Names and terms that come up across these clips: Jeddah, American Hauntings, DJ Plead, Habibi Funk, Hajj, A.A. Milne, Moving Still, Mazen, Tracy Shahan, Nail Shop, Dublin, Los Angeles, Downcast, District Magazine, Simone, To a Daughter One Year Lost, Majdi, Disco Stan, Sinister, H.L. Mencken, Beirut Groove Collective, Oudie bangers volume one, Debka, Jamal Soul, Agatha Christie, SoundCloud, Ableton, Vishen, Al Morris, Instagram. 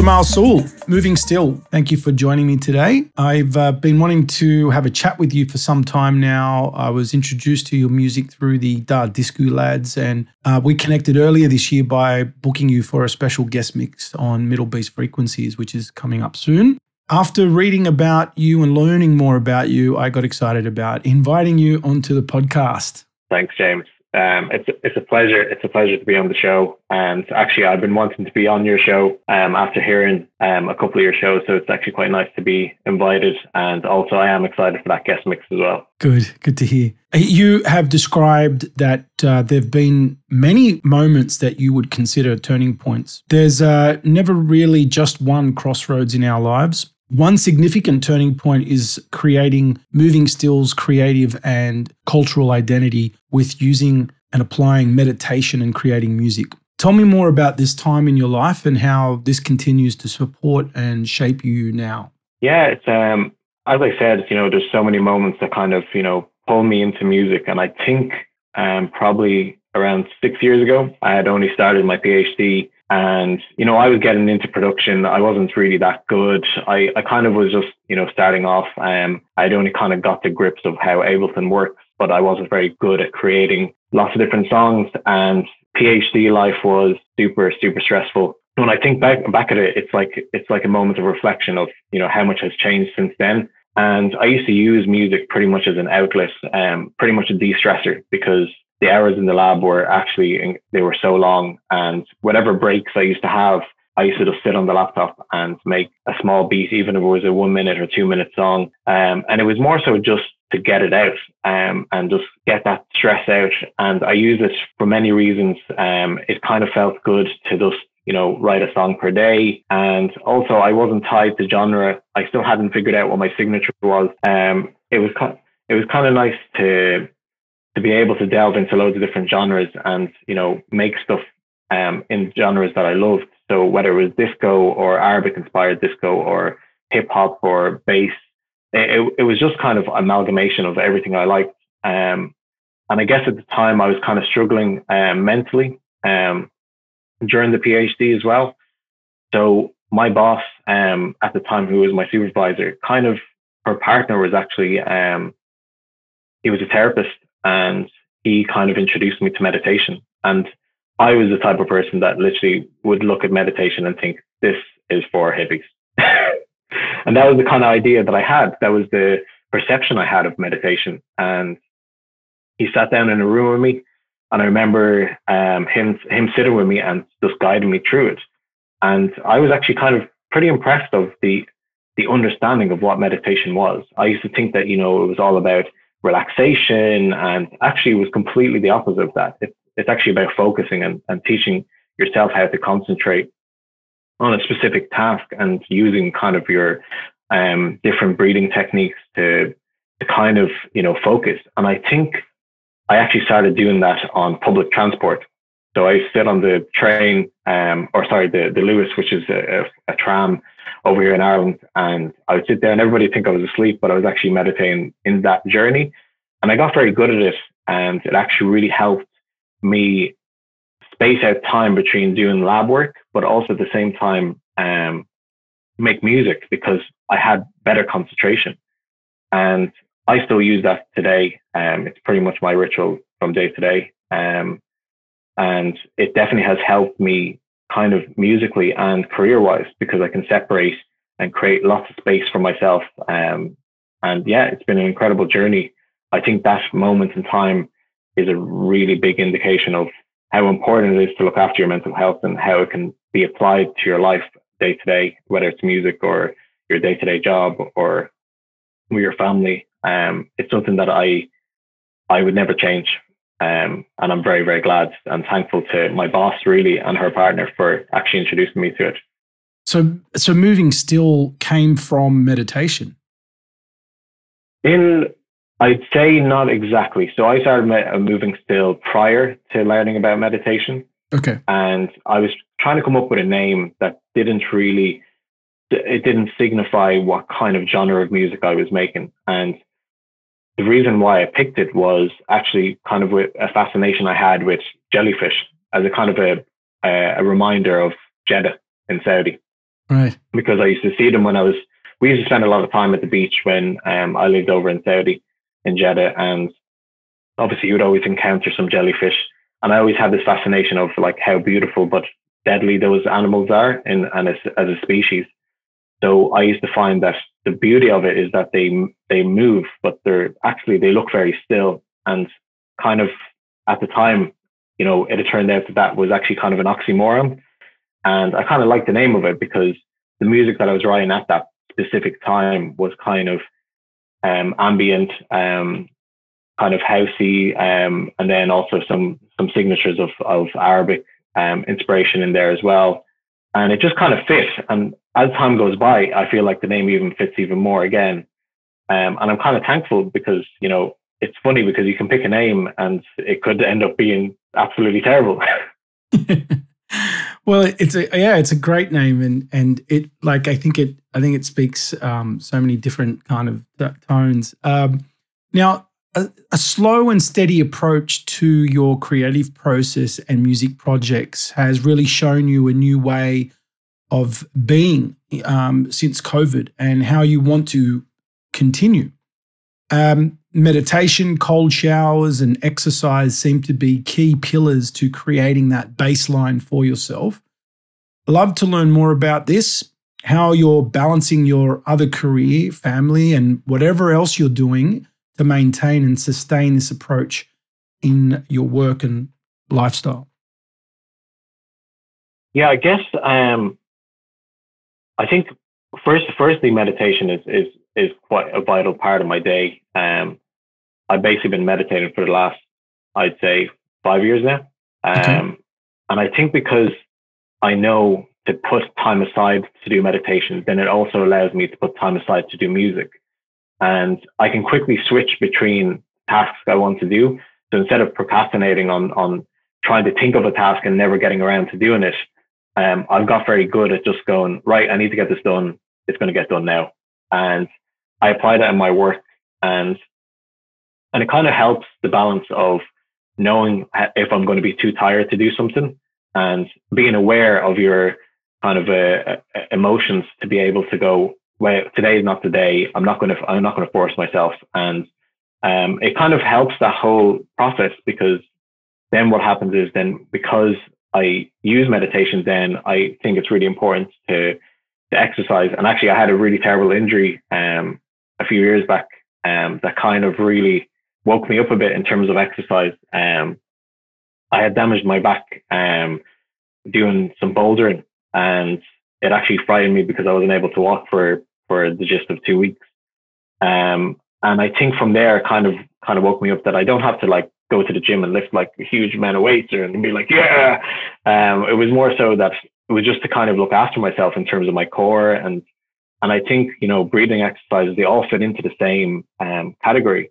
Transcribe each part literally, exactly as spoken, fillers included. Jamal Soul, Moving Still. Thank you for joining me today. I've uh, been wanting to have a chat with you for some time now. I was introduced to your music through the DarDisco Lads, and uh, we connected earlier this year by booking you for a special guest mix on Middle Beast Frequencies, which is coming up soon. After reading about you and learning more about you, I got excited about inviting you onto the podcast. Thanks, James. Um, it's it's a pleasure. It's a pleasure to be on the show. And actually, I've been wanting to be on your show um, after hearing um, a couple of your shows. So it's actually quite nice to be invited. And also, I am excited for that guest mix as well. Good. Good to hear. You have described that uh, there have been many moments that you would consider turning points. There's uh, never really just one crossroads in our lives. One significant turning point is creating Moving Still's creative and cultural identity with using and applying meditation and creating music. Tell me more about this time in your life and how this continues to support and shape you now. Yeah, it's um, as I said, you know, there's so many moments that kind of, you know, pull me into music. And I think um, probably around six years ago, I had only started my PhD. And, you know, I was getting into production. I wasn't really that good. I, I kind of was just, you know, starting off. Um, I'd only kind of got to grips of how Ableton works, but I wasn't very good at creating lots of different songs. And PhD life was super, super stressful. When I think back back at it, it's like it's like a moment of reflection of, you know, how much has changed since then. And I used to use music pretty much as an outlet, um, pretty much a de-stressor, because the hours in the lab were actually, they were so long, and whatever breaks I used to have, I used to just sit on the laptop and make a small beat, even if it was a one minute or two minute song. Um, and it was more so just to get it out um, and just get that stress out. And I use it for many reasons. Um, it kind of felt good to just, you know, write a song per day. And also I wasn't tied to genre. I still hadn't figured out what my signature was. Um, it was, it was kind of nice to, to be able to delve into loads of different genres and, you know, make stuff um, in genres that I loved. So whether it was disco or Arabic inspired disco or hip hop or bass, it, it was just kind of amalgamation of everything I liked. Um, and I guess at the time I was kind of struggling um, mentally um, during the PhD as well. So my boss um, at the time, who was my supervisor, kind of her partner was actually, um, he was a therapist. And he kind of introduced me to meditation. And I was the type of person that literally would look at meditation and think, this is for hippies. And that was the kind of idea that I had. That was the perception I had of meditation. And he sat down in a room with me. And I remember um, him, him sitting with me and just guiding me through it. And I was actually kind of pretty impressed of the, the understanding of what meditation was. I used to think that, you know, it was all about relaxation, and actually it was completely the opposite of that. It, it's actually about focusing and, and teaching yourself how to concentrate on a specific task and using kind of your um, different breathing techniques to, to kind of, you know, focus. And I think I actually started doing that on public transport. So I sit on the train, um, or sorry, the, the Lewis, which is a, a, a tram over here in Ireland. And I would sit there and everybody would think I was asleep, but I was actually meditating in that journey. And I got very good at it. And it actually really helped me space out time between doing lab work, but also at the same time, um, make music, because I had better concentration. And I still use that today. Um, it's pretty much my ritual from day to day. Um, And it definitely has helped me kind of musically and career-wise, because I can separate and create lots of space for myself. Um, and yeah, it's been an incredible journey. I think that moment in time is a really big indication of how important it is to look after your mental health and how it can be applied to your life day to day, whether it's music or your day-to-day job or with your family. Um, it's something that I, I would never change. Um, and I'm very, very glad and thankful to my boss, really, and her partner for actually introducing me to it. So, so Moving Still came from meditation? In, I'd say not exactly. So I started me- Moving Still prior to learning about meditation. Okay. And I was trying to come up with a name that didn't really, it didn't signify what kind of genre of music I was making. And the reason why I picked it was actually kind of with a fascination I had with jellyfish as a kind of a, a, a reminder of Jeddah in Saudi. right? Because I used to see them when I was, we used to spend a lot of time at the beach when um, I lived over in Saudi, in Jeddah, and obviously you would always encounter some jellyfish. And I always had this fascination of like how beautiful but deadly those animals are in, and as, as a species. So I used to find that the beauty of it is that they they move, but they're actually, they look very still. And kind of at the time, you know, it had turned out that that was actually kind of an oxymoron. And I kind of liked the name of it because the music that I was writing at that specific time was kind of um, ambient, um, kind of housey, um, and then also some some signatures of, of Arabic um, inspiration in there as well. And it just kind of fit. And as time goes by, I feel like the name even fits even more again. Um, and I'm kind of thankful because, you know, it's funny because you can pick a name and it could end up being absolutely terrible. Well, it's a, yeah, it's a great name. And, and it, like, I think it, I think it speaks um, so many different kind of tones. Um, now, a, a slow and steady approach to your creative process and music projects has really shown you a new way of being um, since COVID and how you want to continue. Um, meditation, cold showers, and exercise seem to be key pillars to creating that baseline for yourself. I'd love to learn more about this, how you're balancing your other career, family, and whatever else you're doing to maintain and sustain this approach in your work and lifestyle. Yeah, I guess um, I think first, firstly, meditation is is is quite a vital part of my day. Um, I've basically been meditating for the last, I'd say, five years now. Um, okay. And I think because I know to put time aside to do meditations, then it also allows me to put time aside to do music. And I can quickly switch between tasks I want to do. So instead of procrastinating on, on trying to think of a task and never getting around to doing it, um, I've got very good at just going, right, I need to get this done. It's going to get done now. And I apply that in my work, and and it kind of helps the balance of knowing if I'm going to be too tired to do something and being aware of your kind of uh, emotions to be able to go, well, today is not the day. I'm not going to I'm not going to force myself. And um, it kind of helps that whole process, because then what happens is then because I use meditation, then I think it's really important to to exercise. And actually, I had a really terrible injury um, a few years back um, that kind of really woke me up a bit in terms of exercise. Um, I had damaged my back um, doing some bouldering, and it actually frightened me because I wasn't able to walk for for the gist of two weeks. Um, and I think from there, it kind of kind of woke me up that I don't have to like go to the gym and lift like a huge amount of weights or and be like, yeah. Um, it was more so that it was just to kind of look after myself in terms of my core. And and I think, you know, breathing exercises, they all fit into the same um, category.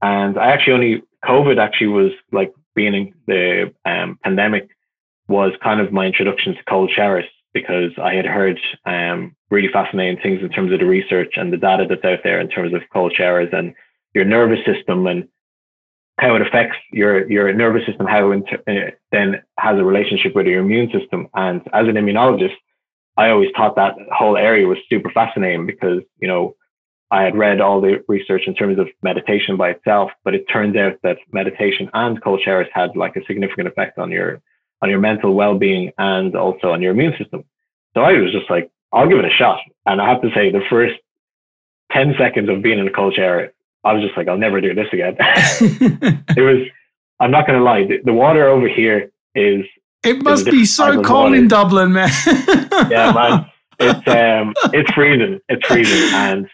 And I actually only, COVID actually was like being in the um, pandemic was kind of my introduction to cold showers, because I had heard um, really fascinating things in terms of the research and the data that's out there in terms of cold showers and your nervous system and how it affects your, your nervous system, how it uh, then has a relationship with your immune system. And as an immunologist, I always thought that whole area was super fascinating because, you know, I had read all the research in terms of meditation by itself, but it turns out that meditation and cold showers had like a significant effect on your, on your mental well-being and also on your immune system. So I was just like, I'll give it a shot. And I have to say the first ten seconds of being in a cold shower, I was just like, I'll never do this again. It was, I'm not going to lie, the, the water over here is... It must be so cold in Dublin, man. Yeah, man. It's, um, it's freezing. It's freezing. And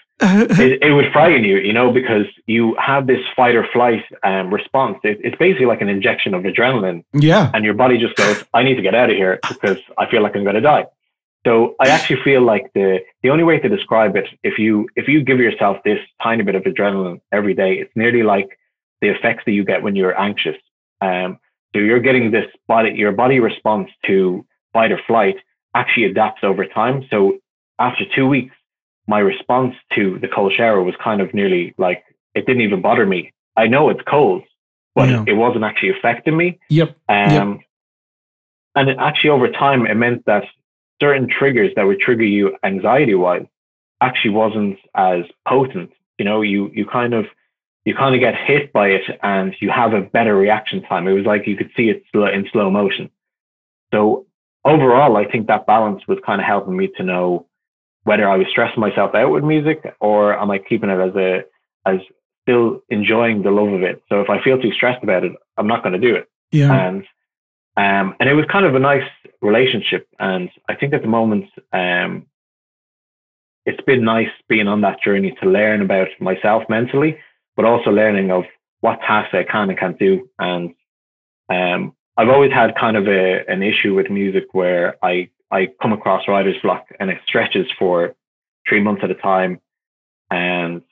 it, it would frighten you, you know, because you have this fight or flight um, response. It, it's basically like an injection of adrenaline. Yeah. And your body just goes, I need to get out of here because I feel like I'm going to die. So I actually feel like the the only way to describe it, if you if you give yourself this tiny bit of adrenaline every day, it's nearly like the effects that you get when you're anxious. Um, so you're getting this body, your body response to fight or flight actually adapts over time. So after two weeks, my response to the cold shower was kind of nearly like, it didn't even bother me. I know it's cold, but yeah. It wasn't actually affecting me. Yep. Um, yep. And it actually over time, it meant that certain triggers that would trigger you anxiety-wise actually wasn't as potent. You know, you you kind of you kind of get hit by it and you have a better reaction time. It was like you could see it in slow motion. So overall, I think that balance was kind of helping me to know whether I was stressing myself out with music or am I keeping it as a as still enjoying the love of it. So if I feel too stressed about it, I'm not going to do it. Yeah. And um, and it was kind of a nice relationship. And I think at the moment, um, it's been nice being on that journey to learn about myself mentally, but also learning of what tasks I can and can't do. And um, I've always had kind of a, an issue with music where I, I come across writer's block and it stretches for three months at a time. And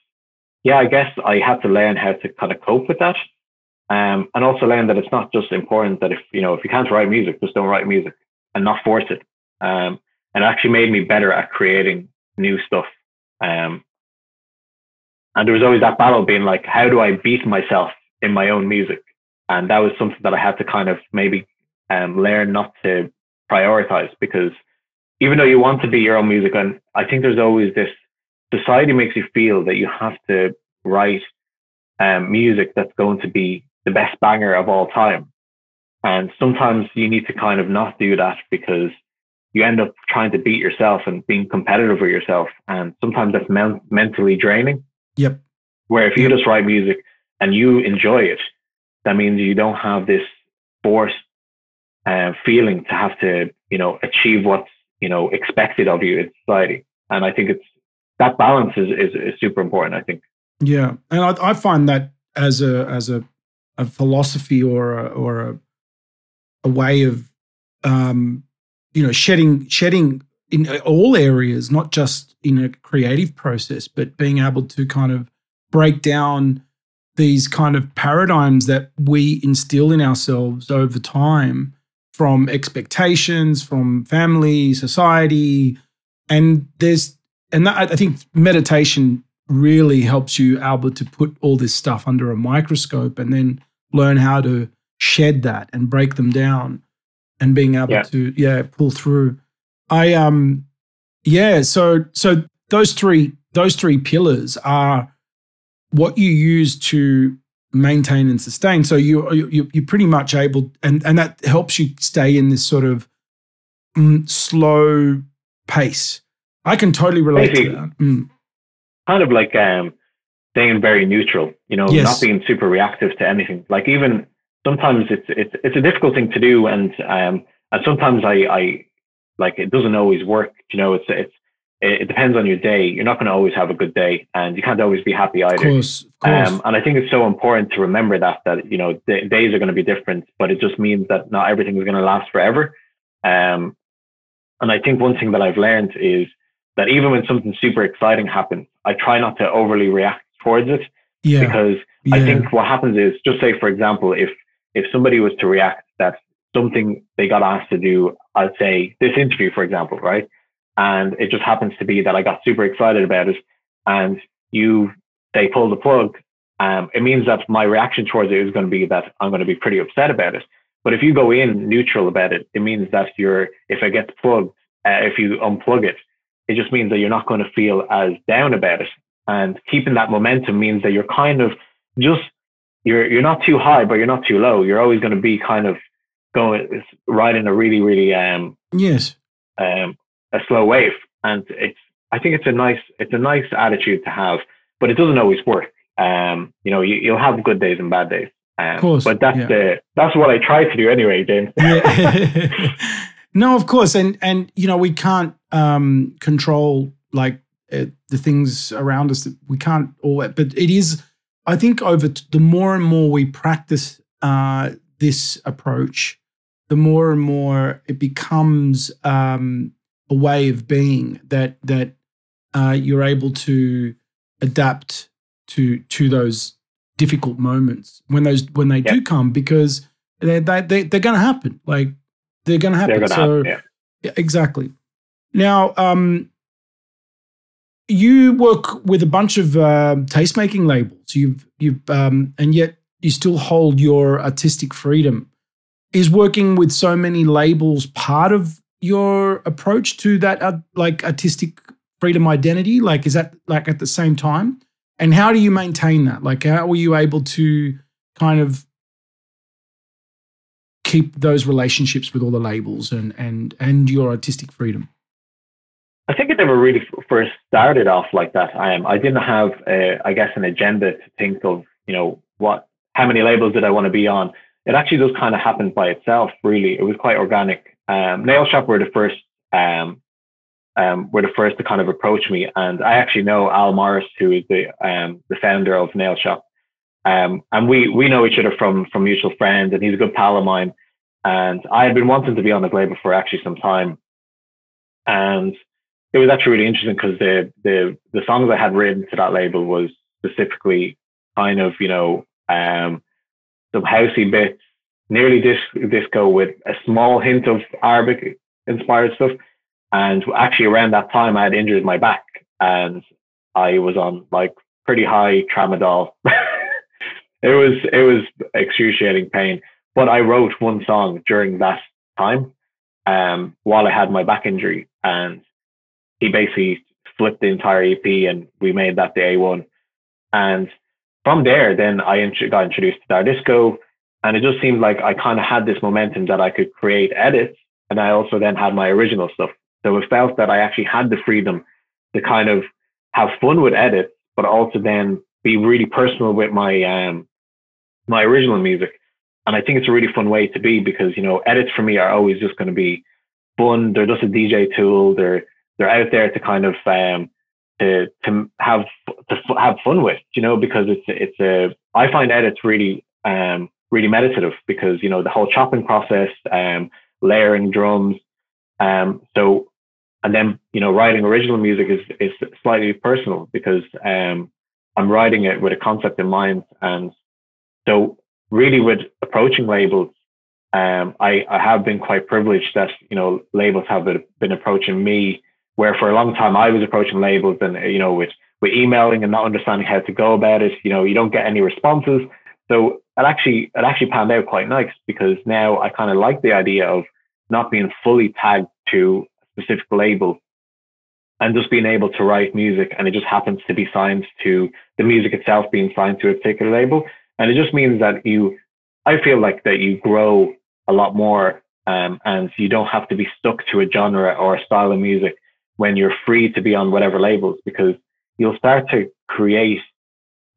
yeah, I guess I had to learn how to kind of cope with that. Um, and also learn that it's not just important that if, you know, if you can't write music, just don't write music and not force it. Um, and it actually made me better at creating new stuff. Um, and there was always that battle being like, how do I beat myself in my own music? And that was something that I had to kind of maybe um, learn not to prioritize, because even though you want to be your own music, and I think there's always this, society makes you feel that you have to write um, music that's going to be the best banger of all time. And sometimes you need to kind of not do that, because you end up trying to beat yourself and being competitive with yourself. And sometimes that's men- mentally draining. Yep. Where if you yep. just write music and you enjoy it, that means you don't have this forced uh, feeling to have to, you know, achieve what's, you know, expected of you in society. And I think it's, that balance is, is, is super important, I think. Yeah. And I, I find that as a, as a, a philosophy or a, or a, a way of, um, you know, shedding, shedding in all areas, not just in a creative process, but being able to kind of break down these kind of paradigms that we instill in ourselves over time, from expectations, from family, society. And there's, and that, I think meditation really helps you, Albert, to put all this stuff under a microscope and then learn how to shed that and break them down. And being able yeah. to, yeah, pull through. I, um, yeah, so so those three those three pillars are what you use to maintain and sustain. So you, you, you're pretty much able, and, and that helps you stay in this sort of mm, slow pace. I can totally relate Basically, to that. Mm. Kind of like um, staying very neutral, you know, yes. not being super reactive to anything. Like even... Sometimes it's it's it's a difficult thing to do, and um and sometimes I I like it doesn't always work. You know, it's it's it depends on your day. You're not going to always have a good day, and you can't always be happy either. Of course, of course. Um, and I think it's so important to remember that that you know d- days are going to be different, but it just means that not everything is going to last forever. Um, and I think one thing that I've learned is that even when something super exciting happens, I try not to overly react towards it. Yeah. Because yeah. I think what happens is, just say for example, if If somebody was to react that something they got asked to do, I'd say this interview, for example, right? And it just happens to be that I got super excited about it, and you, they pull the plug. Um, it means that my reaction towards it is going to be that I'm going to be pretty upset about it. But if you go in neutral about it, it means that you're, if it gets plugged, uh, if you unplug it, it just means that you're not going to feel as down about it. And keeping that momentum means that you're kind of just, You're you're not too high, but you're not too low. You're always going to be kind of going riding a really really um yes um a slow wave, and it's I think it's a nice it's a nice attitude to have, but it doesn't always work. Um, you know, you, you'll have good days and bad days. Um, of course, but that's yeah. the that's what I try to do anyway, James. yeah. No, of course, and and you know we can't um control like uh, the things around us. We can't always, but it is. I think over t- the more and more we practice uh, this approach, the more and more it becomes um, a way of being that that uh, you're able to adapt to to those difficult moments when those when they yeah. do come, because they they, they they're going to happen. Like they're going to happen. Gonna so happen, yeah. Yeah, exactly. Now. Um, You work with a bunch of uh, tastemaking labels. You've, you've, um, and yet you still hold your artistic freedom. Is working with so many labels part of your approach to that uh, like artistic freedom identity? Like, is that like at the same time? And how do you maintain that? Like, how were you able to kind of keep those relationships with all the labels and and and your artistic freedom? I think it never really first started off like that. I am. I didn't have, a, I guess, an agenda to think of, you know, what, how many labels did I want to be on? It actually does kind of happen by itself, really. It was quite organic. Um, Nail Shop were the first, um, um, were the first to kind of approach me. And I actually know Al Morris, who is the um, the founder of Nail Shop. Um, and we we know each other from from mutual friends, and he's a good pal of mine. And I had been wanting to be on the label for actually some time. And it was actually really interesting because the the the songs I had written to that label was specifically kind of, you know, um, some housey bits, nearly disc, disco with a small hint of Arabic inspired stuff. And actually around that time I had injured my back and I was on like pretty high tramadol. It was it was excruciating pain. But I wrote one song during that time um, while I had my back injury, and he basically flipped the entire E P and we made that the A one. And from there, then I int- got introduced to DarDisco, and it just seemed like I kind of had this momentum that I could create edits, and I also then had my original stuff. So it felt that I actually had the freedom to kind of have fun with edits, but also then be really personal with my um, my original music. And I think it's a really fun way to be, because, you know, edits for me are always just going to be fun. They're just a D J tool. They're they're out there to kind of um, to to have to f- have fun with, you know, because it's it's a I find edits really um, really meditative, because, you know, the whole chopping process, um, layering drums, um, so and then, you know, writing original music is is slightly personal, because um, I'm writing it with a concept in mind. And so really with approaching labels, um, I, I have been quite privileged that, you know, labels have been, been approaching me, where for a long time I was approaching labels and, you know, with, with emailing and not understanding how to go about it. You know, you don't get any responses. So it actually, it actually panned out quite nice, because now I kind of like the idea of not being fully tagged to a specific label, and just being able to write music, and it just happens to be signed to the music itself being signed to a particular label. And it just means that you, I feel like that you grow a lot more, um, and you don't have to be stuck to a genre or a style of music when you're free to be on whatever labels, because you'll start to create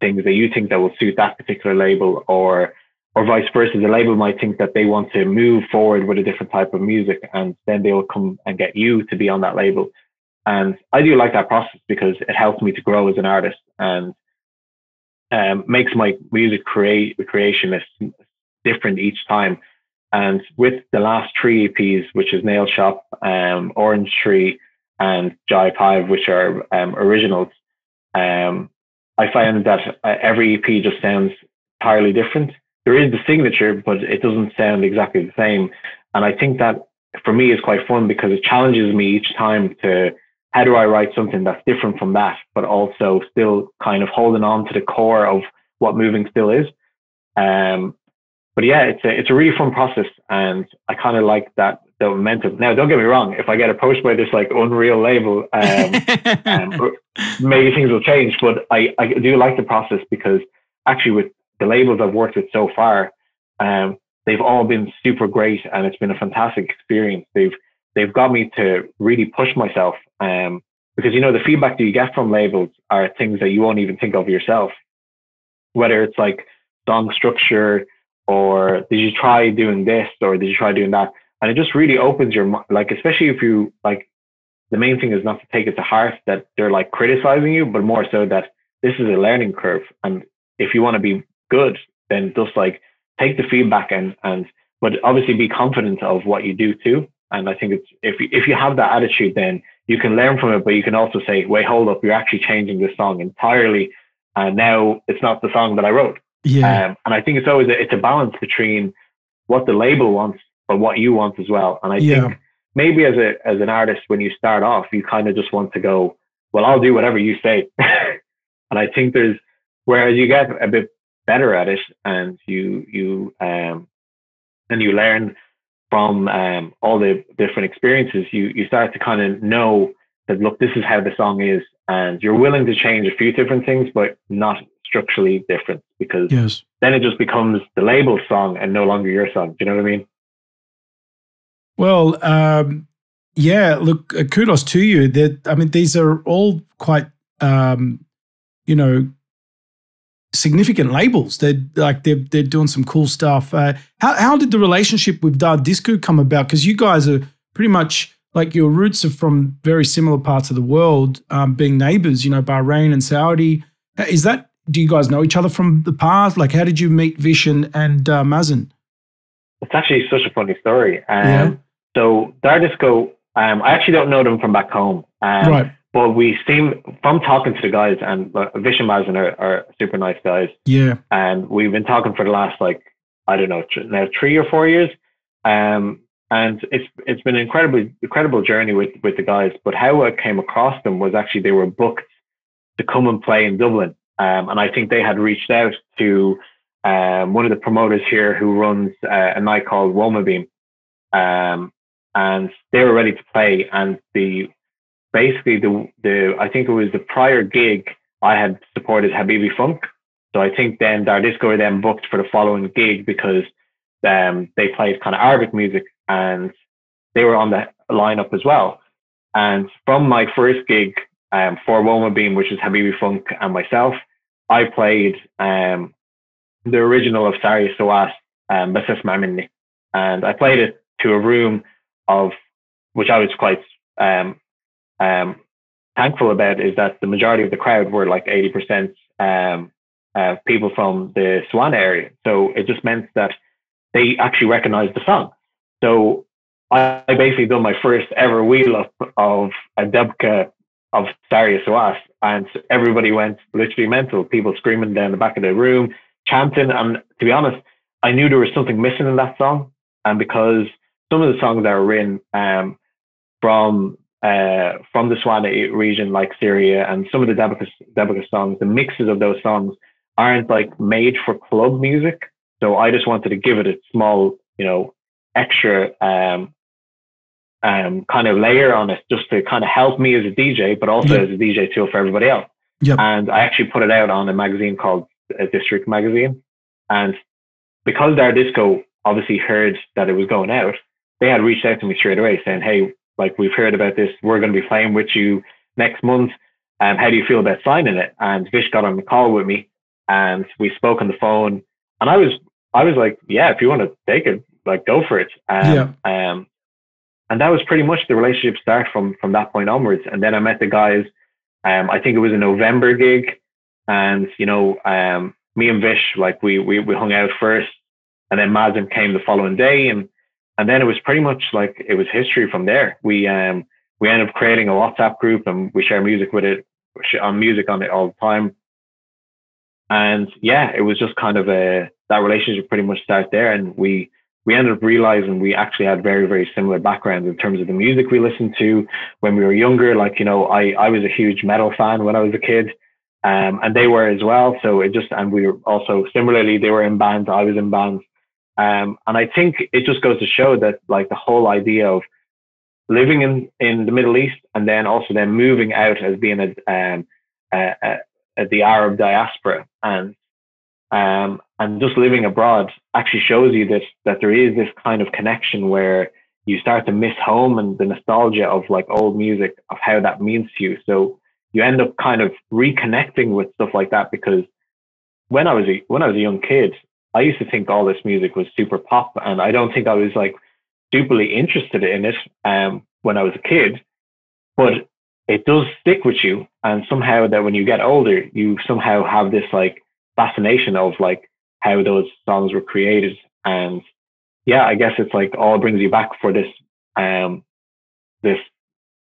things that you think that will suit that particular label, or, or vice versa. The label might think that they want to move forward with a different type of music, and then they will come and get you to be on that label. And I do like that process, because it helps me to grow as an artist, and um, makes my music create creation different each time. And with the last three E Ps, which is Nail Shop, um, Orange Tree, and Jai Five, which are um, originals, um, I find that every E P just sounds entirely different. There is the signature, but it doesn't sound exactly the same. And I think that for me is quite fun, because it challenges me each time to, how do I write something that's different from that, but also still kind of holding on to the core of what Moving Still is? Um, but yeah, it's a, it's a really fun process, and I kind of like that, the momentum. Now, don't get me wrong, if I get approached by this like unreal label, um, um, maybe things will change, but I, I do like the process, because actually with the labels I've worked with so far, um, they've all been super great, and it's been a fantastic experience. They've They've got me to really push myself, um, because, you know, the feedback that you get from labels are things that you won't even think of yourself, whether it's like song structure, or did you try doing this, or did you try doing that? And it just really opens your, like, especially if you, like, the main thing is not to take it to heart that they're like criticizing you, but more so that this is a learning curve. And if you want to be good, then just like take the feedback and, and, but obviously be confident of what you do too. And I think it's, if you, if you have that attitude, then you can learn from it, but you can also say, wait, hold up, you're actually changing this song entirely, and now it's not the song that I wrote. Yeah. Um, and I think it's always a, it's a balance between what the label wants but what you want as well. And I yeah. think maybe as a as an artist, when you start off, you kind of just want to go, well, I'll do whatever you say. And I think there's, whereas you get a bit better at it, and you you um and you learn from um, all the different experiences, you you start to kind of know that, look, this is how the song is, and you're willing to change a few different things, but not structurally different, because yes. then it just becomes the label's song and no longer your song. Do you know what I mean? Well, um, yeah, look, uh, kudos to you. That I mean, these are all quite, um, you know, significant labels. They're like, they're, they're doing some cool stuff. Uh, how, how did the relationship with DarDisco come about? Because you guys are pretty much, like, your roots are from very similar parts of the world, um, being neighbors, you know, Bahrain and Saudi. Is that, do you guys know each other from the past? Like, how did you meet Vishen and uh, Mazen? It's actually such a funny story. Um, yeah. So DarDisco, um, I actually don't know them from back home. Um, right. But we seem, from talking to the guys, and uh, Vishen and Mazen are, are super nice guys. Yeah. And we've been talking for the last, like, I don't know, now three or four years. Um, And it's it's been an incredibly incredible journey with with the guys. But how I came across them was actually they were booked to come and play in Dublin, um, and I think they had reached out to um, one of the promoters here who runs uh, a night called Woomba Beam, um, and they were ready to play. And the basically the the I think it was the prior gig I had supported Habibi Funk, so I think then DarDisco were then booked for the following gig because um, they played kind of Arabic music. And they were on the lineup as well. And from my first gig um, for Woomba Beam, which is Habibi Funk and myself, I played um, the original of Sari Soas, um, and I played it to a room of, which I was quite um, um, thankful about, is that the majority of the crowd were like eighty percent um, uh, people from the Swana area. So it just meant that they actually recognized the song. So I basically done my first ever wheel up of a debka of Sari Soas, and everybody went literally mental. People screaming down the back of the room, chanting. And to be honest, I knew there was something missing in that song. And because some of the songs that are in um, from uh, from the Swana region, like Syria, and some of the debka, debka songs, the mixes of those songs aren't like made for club music. So I just wanted to give it a small, you know, extra um, um, kind of layer on it, just to kind of help me as a D J, but also yep. as a D J tool for everybody else. Yep. And I actually put it out on a magazine called uh, District Magazine. And because DarDisco obviously heard that it was going out, they had reached out to me straight away saying, hey, like, we've heard about this. We're going to be playing with you next month. Um, how do you feel about signing it? And Vish got on the call with me and we spoke on the phone. And I was, I was like, yeah, if you want to take it, like, go for it. Um, yeah. um, and that was pretty much the relationship start from, from that point onwards. And then I met the guys, um, I think it was a November gig, and, you know, um, me and Vish, like, we, we, we hung out first, and then Mazen came the following day. And, and then it was pretty much like, it was history from there. We, um, we ended up creating a WhatsApp group and we share music with it on music on it all the time. And yeah, it was just kind of a, that relationship pretty much started there. And we, we ended up realizing we actually had very, very similar backgrounds in terms of the music we listened to when we were younger. Like, you know, I, I was a huge metal fan when I was a kid, um, and they were as well. So it just, and we were also similarly, they were in bands, I was in bands. Um, and I think it just goes to show that, like, the whole idea of living in, in the Middle East and then also then moving out as being a, um, a, a, a the Arab diaspora and, um, and just living abroad actually shows you this, that there is this kind of connection where you start to miss home and the nostalgia of, like, old music, of how that means to you. So you end up kind of reconnecting with stuff like that, because when I was a, when I was a young kid, I used to think all this music was super pop, and I don't think I was, like, superly interested in it um, when I was a kid, but it does stick with you. And somehow that when you get older, you somehow have this, like, fascination of, like, how those songs were created. And yeah, I guess it's like all brings you back for this um this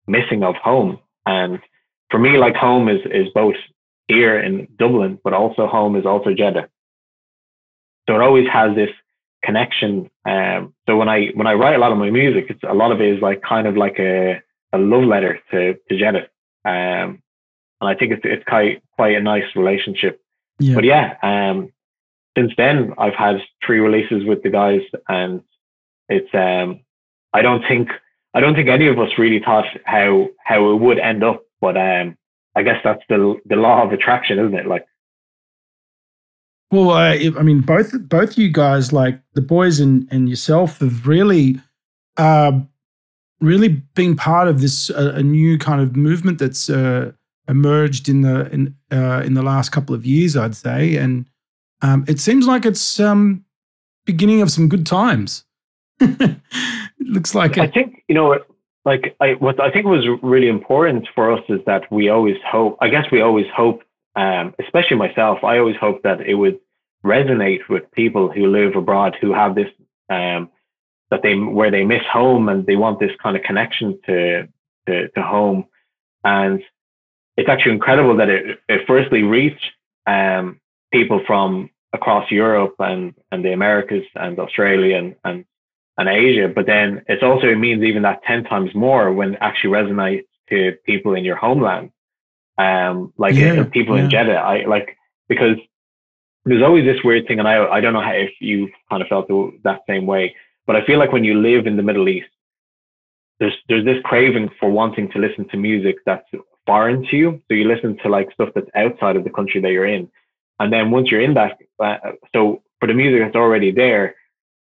missing of home. And for me, like, home is is both here in Dublin, but also home is also Jeddah, so it always has this connection. Um so when I when I write a lot of my music, it's a lot of it is like kind of like a a love letter to, to Jeddah, um and I think it's it's quite quite a nice relationship. Yeah. But yeah, um since then, I've had three releases with the guys, and It's um, I don't think I don't think any of us really thought how how it would end up, but um, I guess that's the the law of attraction, isn't it? Like, well, I, I mean, both both you guys, like the boys and and yourself, have really, uh, really been part of this uh, a new kind of movement that's uh, emerged in the in uh, in the last couple of years, I'd say, and um, it seems like it's um, beginning of some good times. It looks like I a- think you know, like I what I think was really important for us is that we always hope. I guess we always hope. Um, especially myself, I always hope that it would resonate with people who live abroad, who have this, um, that they, where they miss home and they want this kind of connection to, to, to home. And it's actually incredible that it, it firstly reached um, people from across Europe and, and the Americas and Australia and, and, and Asia. But then it's also, it means even that ten times more when it actually resonates to people in your homeland. Um, like yeah, people yeah. in Jeddah, I like because there's always this weird thing, and I I don't know how, if you kind of felt the, that same way, but I feel like when you live in the Middle East, there's there's this craving for wanting to listen to music that's foreign to you, so you listen to like stuff that's outside of the country that you're in, and then once you're in that, uh, so for the music that's already there,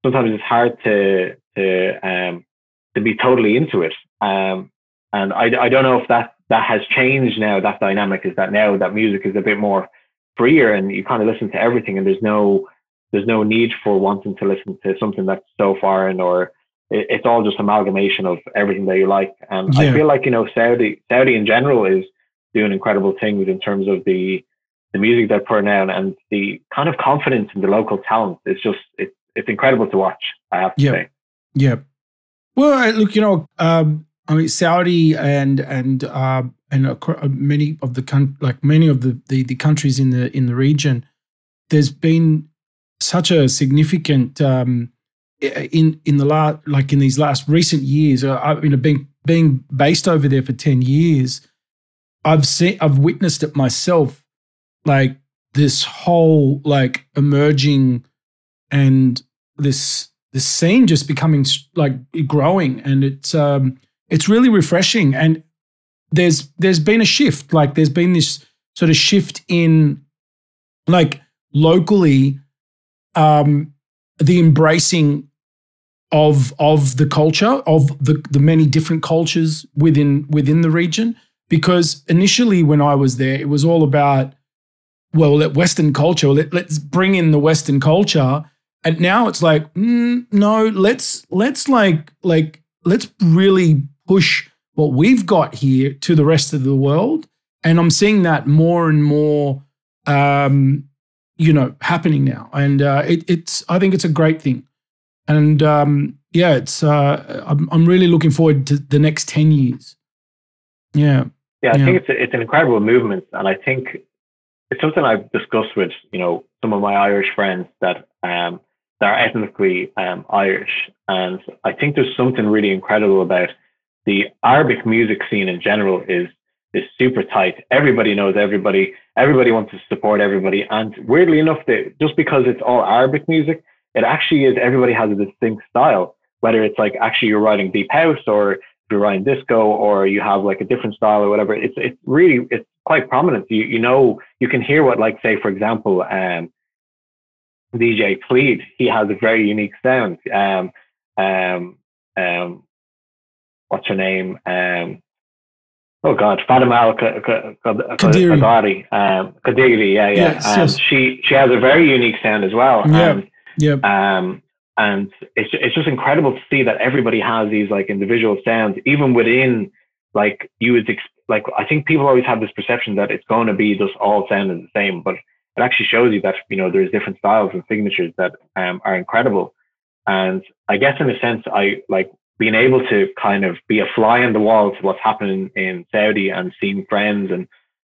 sometimes it's hard to to um to be totally into it, um and I I don't know if that. That has changed now. That dynamic is that now that music is a bit more freer, and you kind of listen to everything, and there's no there's no need for wanting to listen to something that's so foreign, or it, it's all just amalgamation of everything that you like. And yeah. I feel like you know Saudi Saudi in general is doing incredible things in terms of the the music they're putting out, and the kind of confidence in the local talent. It's just it's it's incredible to watch. I have to yep. say. Yeah. Well, look, you know. Um, I mean, Saudi and and uh, and many of the con- like many of the, the the countries in the in the region, there's been such a significant um, in in the la- like in these last recent years. Uh, I, you know, being being based over there for ten years, I've seen I've witnessed it myself. Like this whole like emerging and this this scene just becoming like growing, and it's. Um, It's really refreshing, and there's there's been a shift. Like there's been this sort of shift in, like locally, um, the embracing of of the culture of the the many different cultures within within the region. Because initially, when I was there, it was all about well, let Western culture. Let, let's bring in the Western culture, and now it's like mm, no, let's let's like like let's really push what we've got here to the rest of the world. And I'm seeing that more and more, um, you know, happening now. And uh, it, it's, I think it's a great thing. And um, yeah, it's, uh, I'm, I'm really looking forward to the next ten years. Yeah. Yeah. I yeah. think it's, a, it's an incredible movement. And I think it's something I've discussed with, you know, some of my Irish friends that, um, that are ethnically um, Irish. And I think there's something really incredible about the Arabic music scene in general is is super tight. Everybody knows everybody. Everybody wants to support everybody. And weirdly enough, they, just because it's all Arabic music, it actually is, everybody has a distinct style, whether it's like actually you're writing deep house or you're writing disco or you have like a different style or whatever. It's it's really, it's quite prominent. You you know, you can hear what like, say, for example, um, D J Plead, he has a very unique sound. Um, um, um, what's her name? Um, oh God, Fatima Kadiri. Um, Kadiri, yeah, yeah. Yes, um, yes. She she has a very unique sound as well. Yeah, um, yeah. Um, and it's it's just incredible to see that everybody has these like individual sounds, even within like you would like. I think people always have this perception that it's going to be just all sounding the same, but it actually shows you that, you know, there's different styles and signatures that um, are incredible. And I guess in a sense, I like being able to kind of be a fly on the wall to what's happening in Saudi and seeing friends and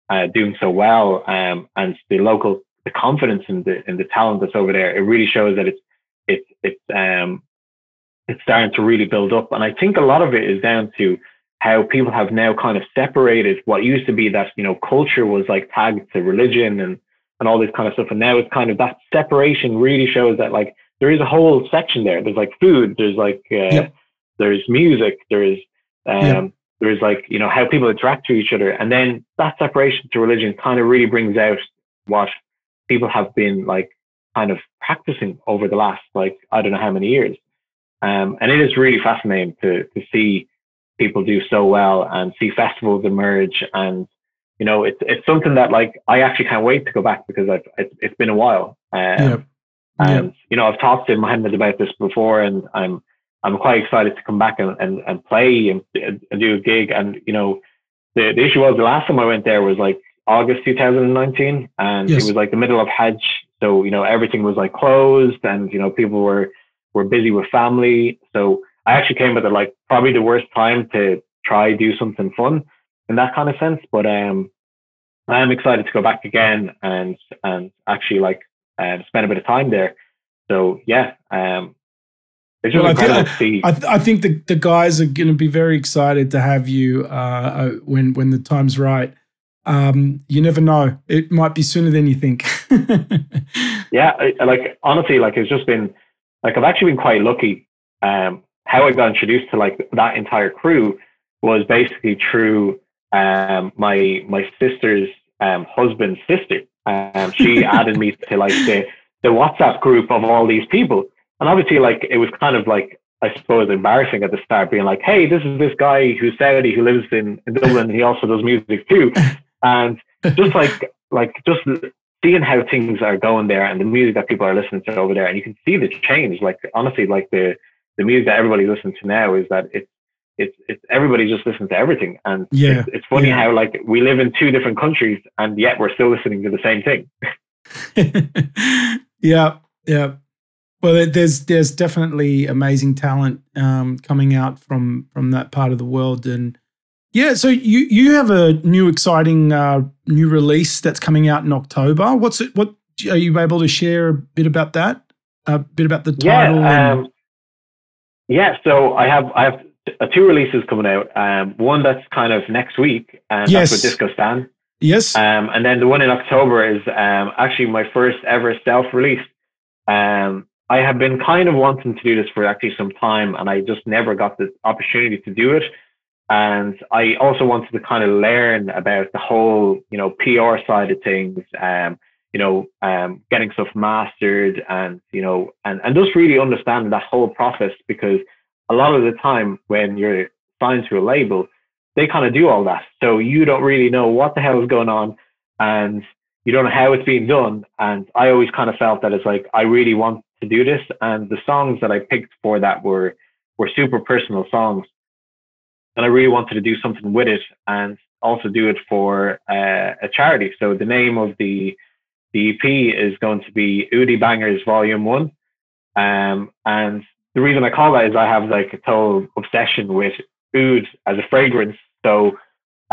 uh, doing so well. Um, and the local, the confidence in the, in the talent that's over there, it really shows that it's, it's, it's, um, it's starting to really build up. And I think a lot of it is down to how people have now kind of separated what used to be that, you know, culture was like tagged to religion and, and all this kind of stuff. And now it's kind of that separation really shows that like there is a whole section there. There's like food, there's like, uh, yep. there's music, there's, um, yep. there's like, you know, how people interact with each other. And then that separation to religion kind of really brings out what people have been like kind of practicing over the last, like, I don't know how many years. Um, and it is really fascinating to to see people do so well and see festivals emerge. And, you know, it's, it's something that, like, I actually can't wait to go back because I've, it's, it's been a while. Um, yeah. And, yeah. you know, I've talked to Mohammed about this before, and I'm, I'm quite excited to come back and, and, and play and, and do a gig. And, you know, the, the issue was the last time I went there was like August two thousand nineteen, and yes. it was like the middle of Hajj. So, you know, everything was like closed, and, you know, people were, were busy with family. So I actually came with it like probably the worst time to try do something fun in that kind of sense. But um, I'm excited to go back again and, and actually like uh, spend a bit of time there. So yeah, um, it's just well, incredible I think, to see. I, th- I think the, the guys are going to be very excited to have you uh, when, when the time's right. Um, you never know. It might be sooner than you think. yeah. I, like, honestly, like it's just been, like I've actually been quite lucky. Um, how I got introduced to like that entire crew was basically through um, my my sister's um, husband's sister. Um, she added me to like the, the WhatsApp group of all these people, and obviously like it was kind of like I suppose embarrassing at the start, being like, "Hey, this is this guy who's Saudi who lives in, in Dublin. He also does music too," and just like like just. seeing how things are going there and the music that people are listening to over there, and you can see the change. Like honestly, like the, the music that everybody listens to now is that it's it's it's everybody just listens to everything. And yeah, it's, it's funny yeah. how like we live in two different countries and yet we're still listening to the same thing. yeah, yeah. Well, there's there's definitely amazing talent um, coming out from from that part of the world. And yeah, so you you have a new exciting uh, new release that's coming out in October. What's it? What are you able to share a bit about that? A bit about the title? Yeah, um, and- yeah. So I have I have two releases coming out. Um, one that's kind of next week, and yes. that's with Disco Stan. Yes. Um, and then the one in October is um, actually my first ever self release. Um, I have been kind of wanting to do this for actually some time, and I just never got the opportunity to do it. And I also wanted to kind of learn about the whole, you know, P R side of things, um, you know, um, getting stuff mastered and, you know, and, and just really understand that whole process, because a lot of the time when you're signed to a label, they kind of do all that. So you don't really know what the hell is going on and you don't know how it's being done. And I always kind of felt that it's like, I really want to do this. And the songs that I picked for that were, were super personal songs. And I really wanted to do something with it and also do it for uh, a charity. So the name of the, the E P is going to be Oudie Bangers Volume One. Um, and the reason I call that is I have like a total obsession with oud as a fragrance. So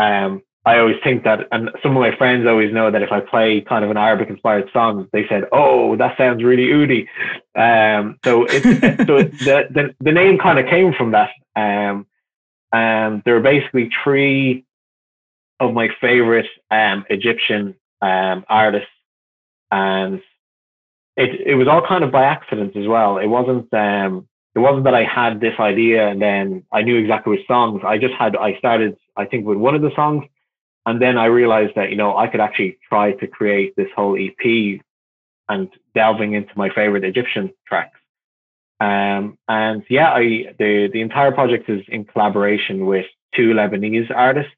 um, I always think that, and some of my friends always know that if I play kind of an Arabic inspired song, they said, "Oh, that sounds really oudie." Um, so it's, so the, the, the name kind of came from that. Um, Um, there are basically three of my favorite um, Egyptian um, artists, and it it was all kind of by accident as well. It wasn't um, it wasn't that I had this idea and then I knew exactly which songs. I just had I started I think with one of the songs, and then I realized that you know I could actually try to create this whole E P and delving into my favorite Egyptian tracks. Um, and yeah, I, the, the entire project is in collaboration with two Lebanese artists,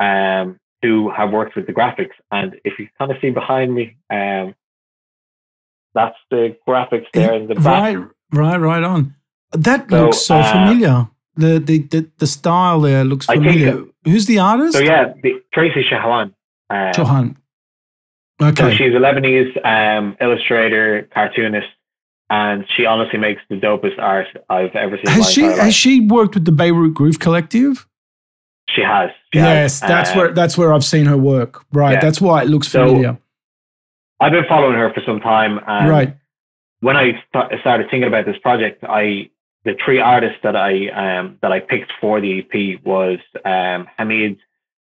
um, who have worked with the graphics. And if you kind of see behind me, um, that's the graphics there in the back. Right, right, right on. That so, looks so uh, familiar. The, the, the, the style there looks familiar. Think, Who's the artist? So yeah, the, Tracy Shahan. Um, Shahan. Okay. So she's a Lebanese, um, illustrator, cartoonist. And she honestly makes the dopest art I've ever seen. Has she has she worked with the Beirut Groove Collective? She has. She yes, has. that's um, where that's where I've seen her work. Right, yeah. That's why it looks so familiar. I've been following her for some time. And right. When I st- started thinking about this project, I the three artists that I um, that I picked for the E P was um, Hamid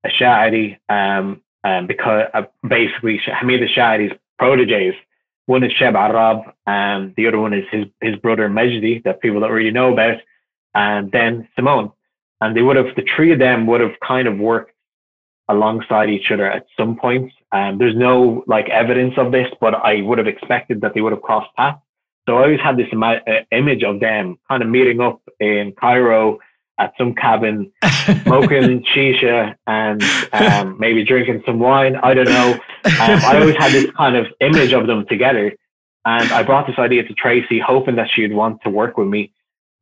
Ashaadi, um, um, because uh, basically Hamid Ashaadi's proteges. One is Sheb Arab, and the other one is his, his brother Majdi, that people don't really know about, and then Simone. And they would have, the three of them would have kind of worked alongside each other at some point. Um, there's no like evidence of this, but I would have expected that they would have crossed paths. So I always had this ima- uh, image of them kind of meeting up in Cairo at some cabin, smoking shisha and um, maybe drinking some wine. I don't know. Um, I always had this kind of image of them together. And I brought this idea to Tracy, hoping that she'd want to work with me.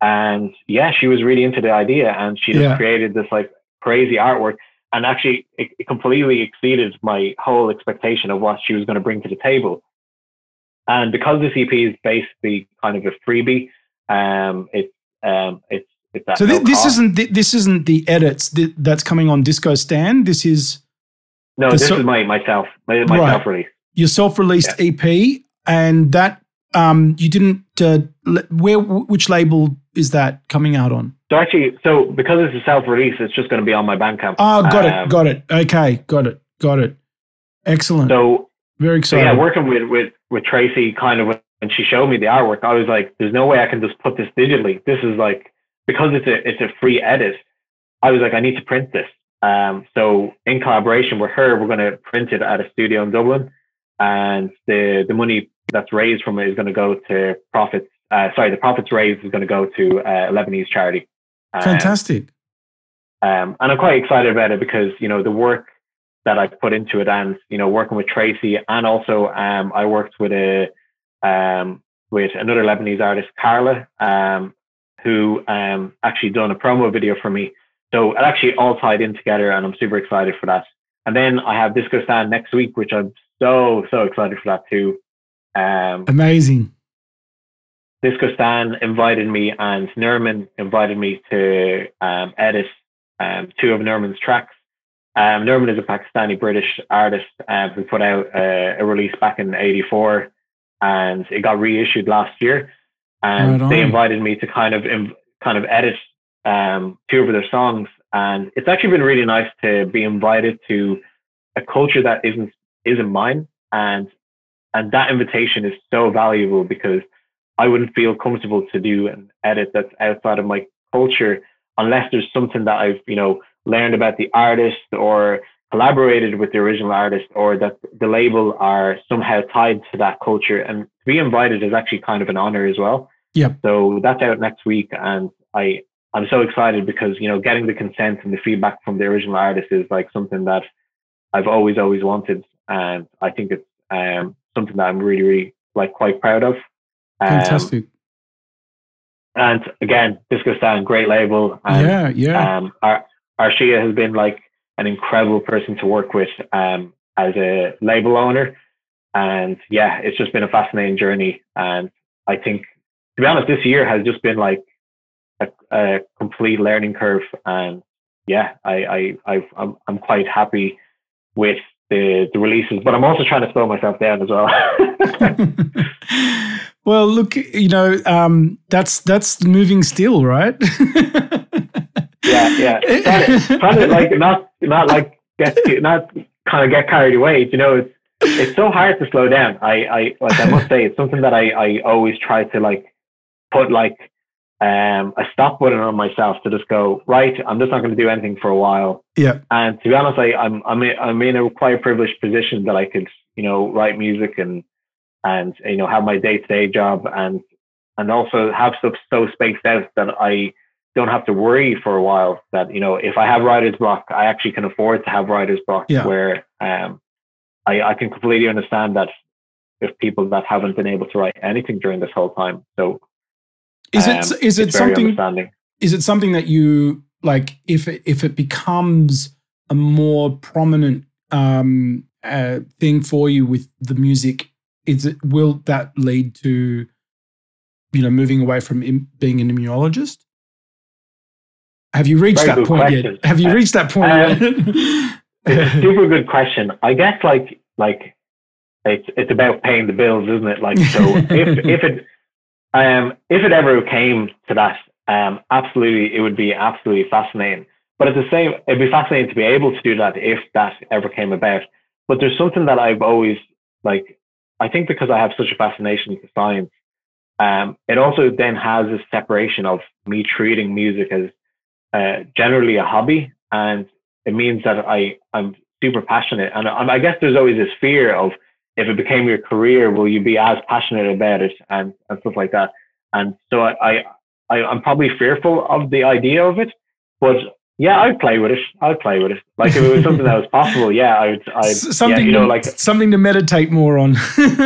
And yeah, she was really into the idea, and she just yeah. created this like crazy artwork. And actually, it, it completely exceeded my whole expectation of what she was going to bring to the table. And because this E P is basically kind of a freebie, um, it's um, it's it's that. So th- no this cost. isn't th- this isn't the edits th- that's coming on Disco Stan. This is no, this so- is my myself my, my right. self release. Your self released yeah. E P, and that um, you didn't. Uh, where which label is that coming out on? So actually, so because it's a self release, it's just going to be on my Bandcamp. Oh, got um, it, got it. Okay, got it, got it. Excellent. So. Very exciting. So yeah, working with, with, with Tracy, kind of when she showed me the artwork, I was like, "There's no way I can just put this digitally. This is like because it's a it's a free edit." I was like, "I need to print this." Um, so in collaboration with her, we're going to print it at a studio in Dublin, and the the money that's raised from it is going to go to profits. Uh, sorry, the profits raised is going to go to uh, a Lebanese charity. Um, Fantastic. Um, and I'm quite excited about it because you know the work that I put into it, and you know, working with Tracy, and also um, I worked with a um, with another Lebanese artist, Carla, um, who um, actually done a promo video for me. So it actually all tied in together, and I'm super excited for that. And then I have Disco Stan next week, which I'm so so excited for that too. Um, Amazing. Disco Stan invited me, and Nerman invited me to um, edit um, two of Nerman's tracks. Um, Nerman is a Pakistani-British artist uh, who put out uh, a release back in eighty-four, and it got reissued last year. And right they invited me to kind of inv- kind of edit um, two of their songs, and it's actually been really nice to be invited to a culture that isn't isn't mine, and and that invitation is so valuable because I wouldn't feel comfortable to do an edit that's outside of my culture unless there's something that I've you know. learned about the artist or collaborated with the original artist, or that the label are somehow tied to that culture. And to be invited is actually kind of an honor as well. Yeah. So that's out next week. And I, I'm so excited because, you know, getting the consent and the feedback from the original artist is like something that I've always, always wanted. And I think it's um, something that I'm really, really like quite proud of. Um, Fantastic. And again, Disco Stan, great label. And, yeah, yeah. Um, our, Arshia has been like an incredible person to work with um, as a label owner. And yeah, it's just been a fascinating journey. And I think, to be honest, this year has just been like a, a complete learning curve. And yeah, I, I, I've, I'm, I'm quite happy with the, the releases, but I'm also trying to slow myself down as well. Well, look, you know, um, that's, that's Moving Still, right? Yeah, yeah. Trying to, trying to like not, not like get, to, not kind of get carried away. You know, it's it's so hard to slow down. I, I like I must say it's something that I, I always try to like put like um a stop button on myself to just go right. I'm just not going to do anything for a while. Yeah. And to be honest, I, I'm I'm I'm in a quite privileged position that I could you know write music and and you know have my day to day job and and also have stuff so spaced out that I. Don't have to worry for a while that you know if I have writer's block, I actually can afford to have writer's block yeah. where um I, I can completely understand that if people that haven't been able to write anything during this whole time. So is it um, is it it's it's something is it something that you like if it, if it becomes a more prominent um uh, thing for you with the music, is it will that lead to you know moving away from im- being an immunologist? Have you reached Very that point question. yet? Have you reached that point um, yet? It's a super good question. I guess like like it's it's about paying the bills, isn't it? Like so if if it um if it ever came to that, um absolutely it would be absolutely fascinating. But at the same it'd be fascinating to be able to do that if that ever came about. But there's something that I've always like I think because I have such a fascination with science, um, it also then has this separation of me treating music as uh, generally a hobby, and it means that I, I'm super passionate. And I, I guess there's always this fear of, if it became your career, will you be as passionate about it and, and stuff like that? And so I, I, I'm probably fearful of the idea of it, but yeah, I'd play with it. I'd play with it. Like if it was something that was possible, yeah, I would. I'd, something, yeah, you know, like something to meditate more on. one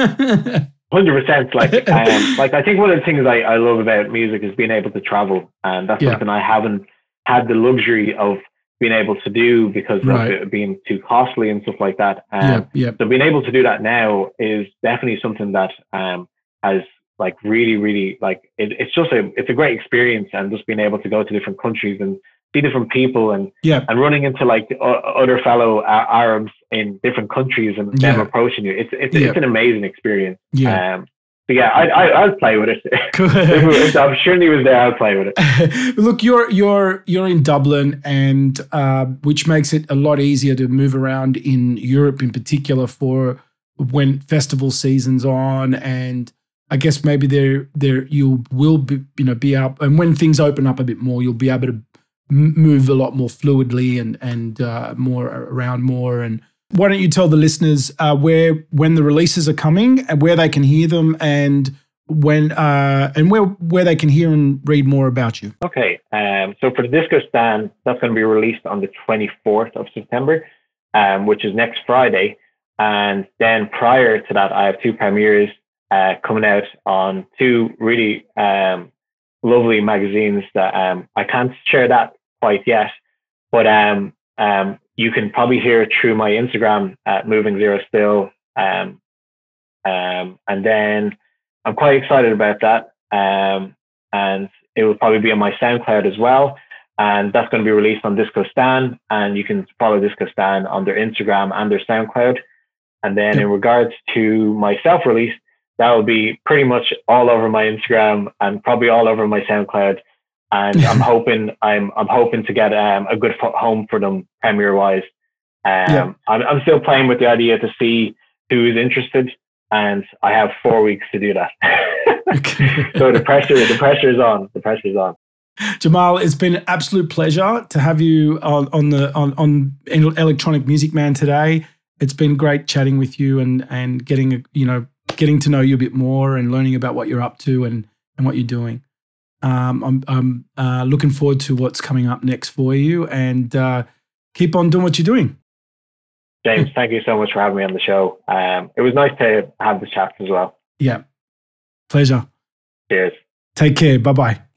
hundred percent. Like, um, like I think one of the things I, I love about music is being able to travel, and that's yeah. something I haven't had the luxury of being able to do because right. of it being too costly and stuff like that. Um, yeah, yeah. So being able to do that now is definitely something that um, has like really, really like it, it's just a it's a great experience, and just being able to go to different countries and see different people and yeah. and running into like uh, other fellow uh, Arabs in different countries and yeah. them approaching you. It's it's yeah. it's an amazing experience. Yeah. Um, So yeah, I, I, I'll play with it. If the opportunity was there, I'll play with it. Look, you're you're you're in Dublin, and uh, which makes it a lot easier to move around in Europe, in particular, for when festival season's on. And I guess maybe there there you will be you know be up, and when things open up a bit more, you'll be able to move a lot more fluidly and and uh, more around more and. Why don't you tell the listeners uh, where, when the releases are coming, and where they can hear them, and when, uh, and where where they can hear and read more about you? Okay, um, so for the Disco Stan, that's going to be released on the twenty-fourth of September, um, which is next Friday. And then prior to that, I have two premieres uh, coming out on two really um, lovely magazines that um, I can't share that quite yet, but. Um, um, You can probably hear it through my Instagram at Moving Zero Still. Um, um, and then I'm quite excited about that. Um, and it will probably be on my SoundCloud as well. And that's going to be released on Disco Stan. And you can follow Disco Stan on their Instagram and their SoundCloud. And then in regards to my self-release, that will be pretty much all over my Instagram and probably all over my SoundCloud. And I'm hoping I'm I'm hoping to get um, a good home for them premiere wise. Um, yeah. I'm I'm still playing with the idea to see who is interested, and I have four weeks to do that. Okay. So the pressure the pressure is on. The pressure is on. Jamal, it's been an absolute pleasure to have you on on the on on Electronic Music Man today. It's been great chatting with you and and getting a, you know getting to know you a bit more and learning about what you're up to and and what you're doing. Um, I'm, I'm uh, looking forward to what's coming up next for you, and uh, keep on doing what you're doing. James, thank you so much for having me on the show. Um, it was nice to have this chat as well. Yeah. Pleasure. Cheers. Take care. Bye-bye.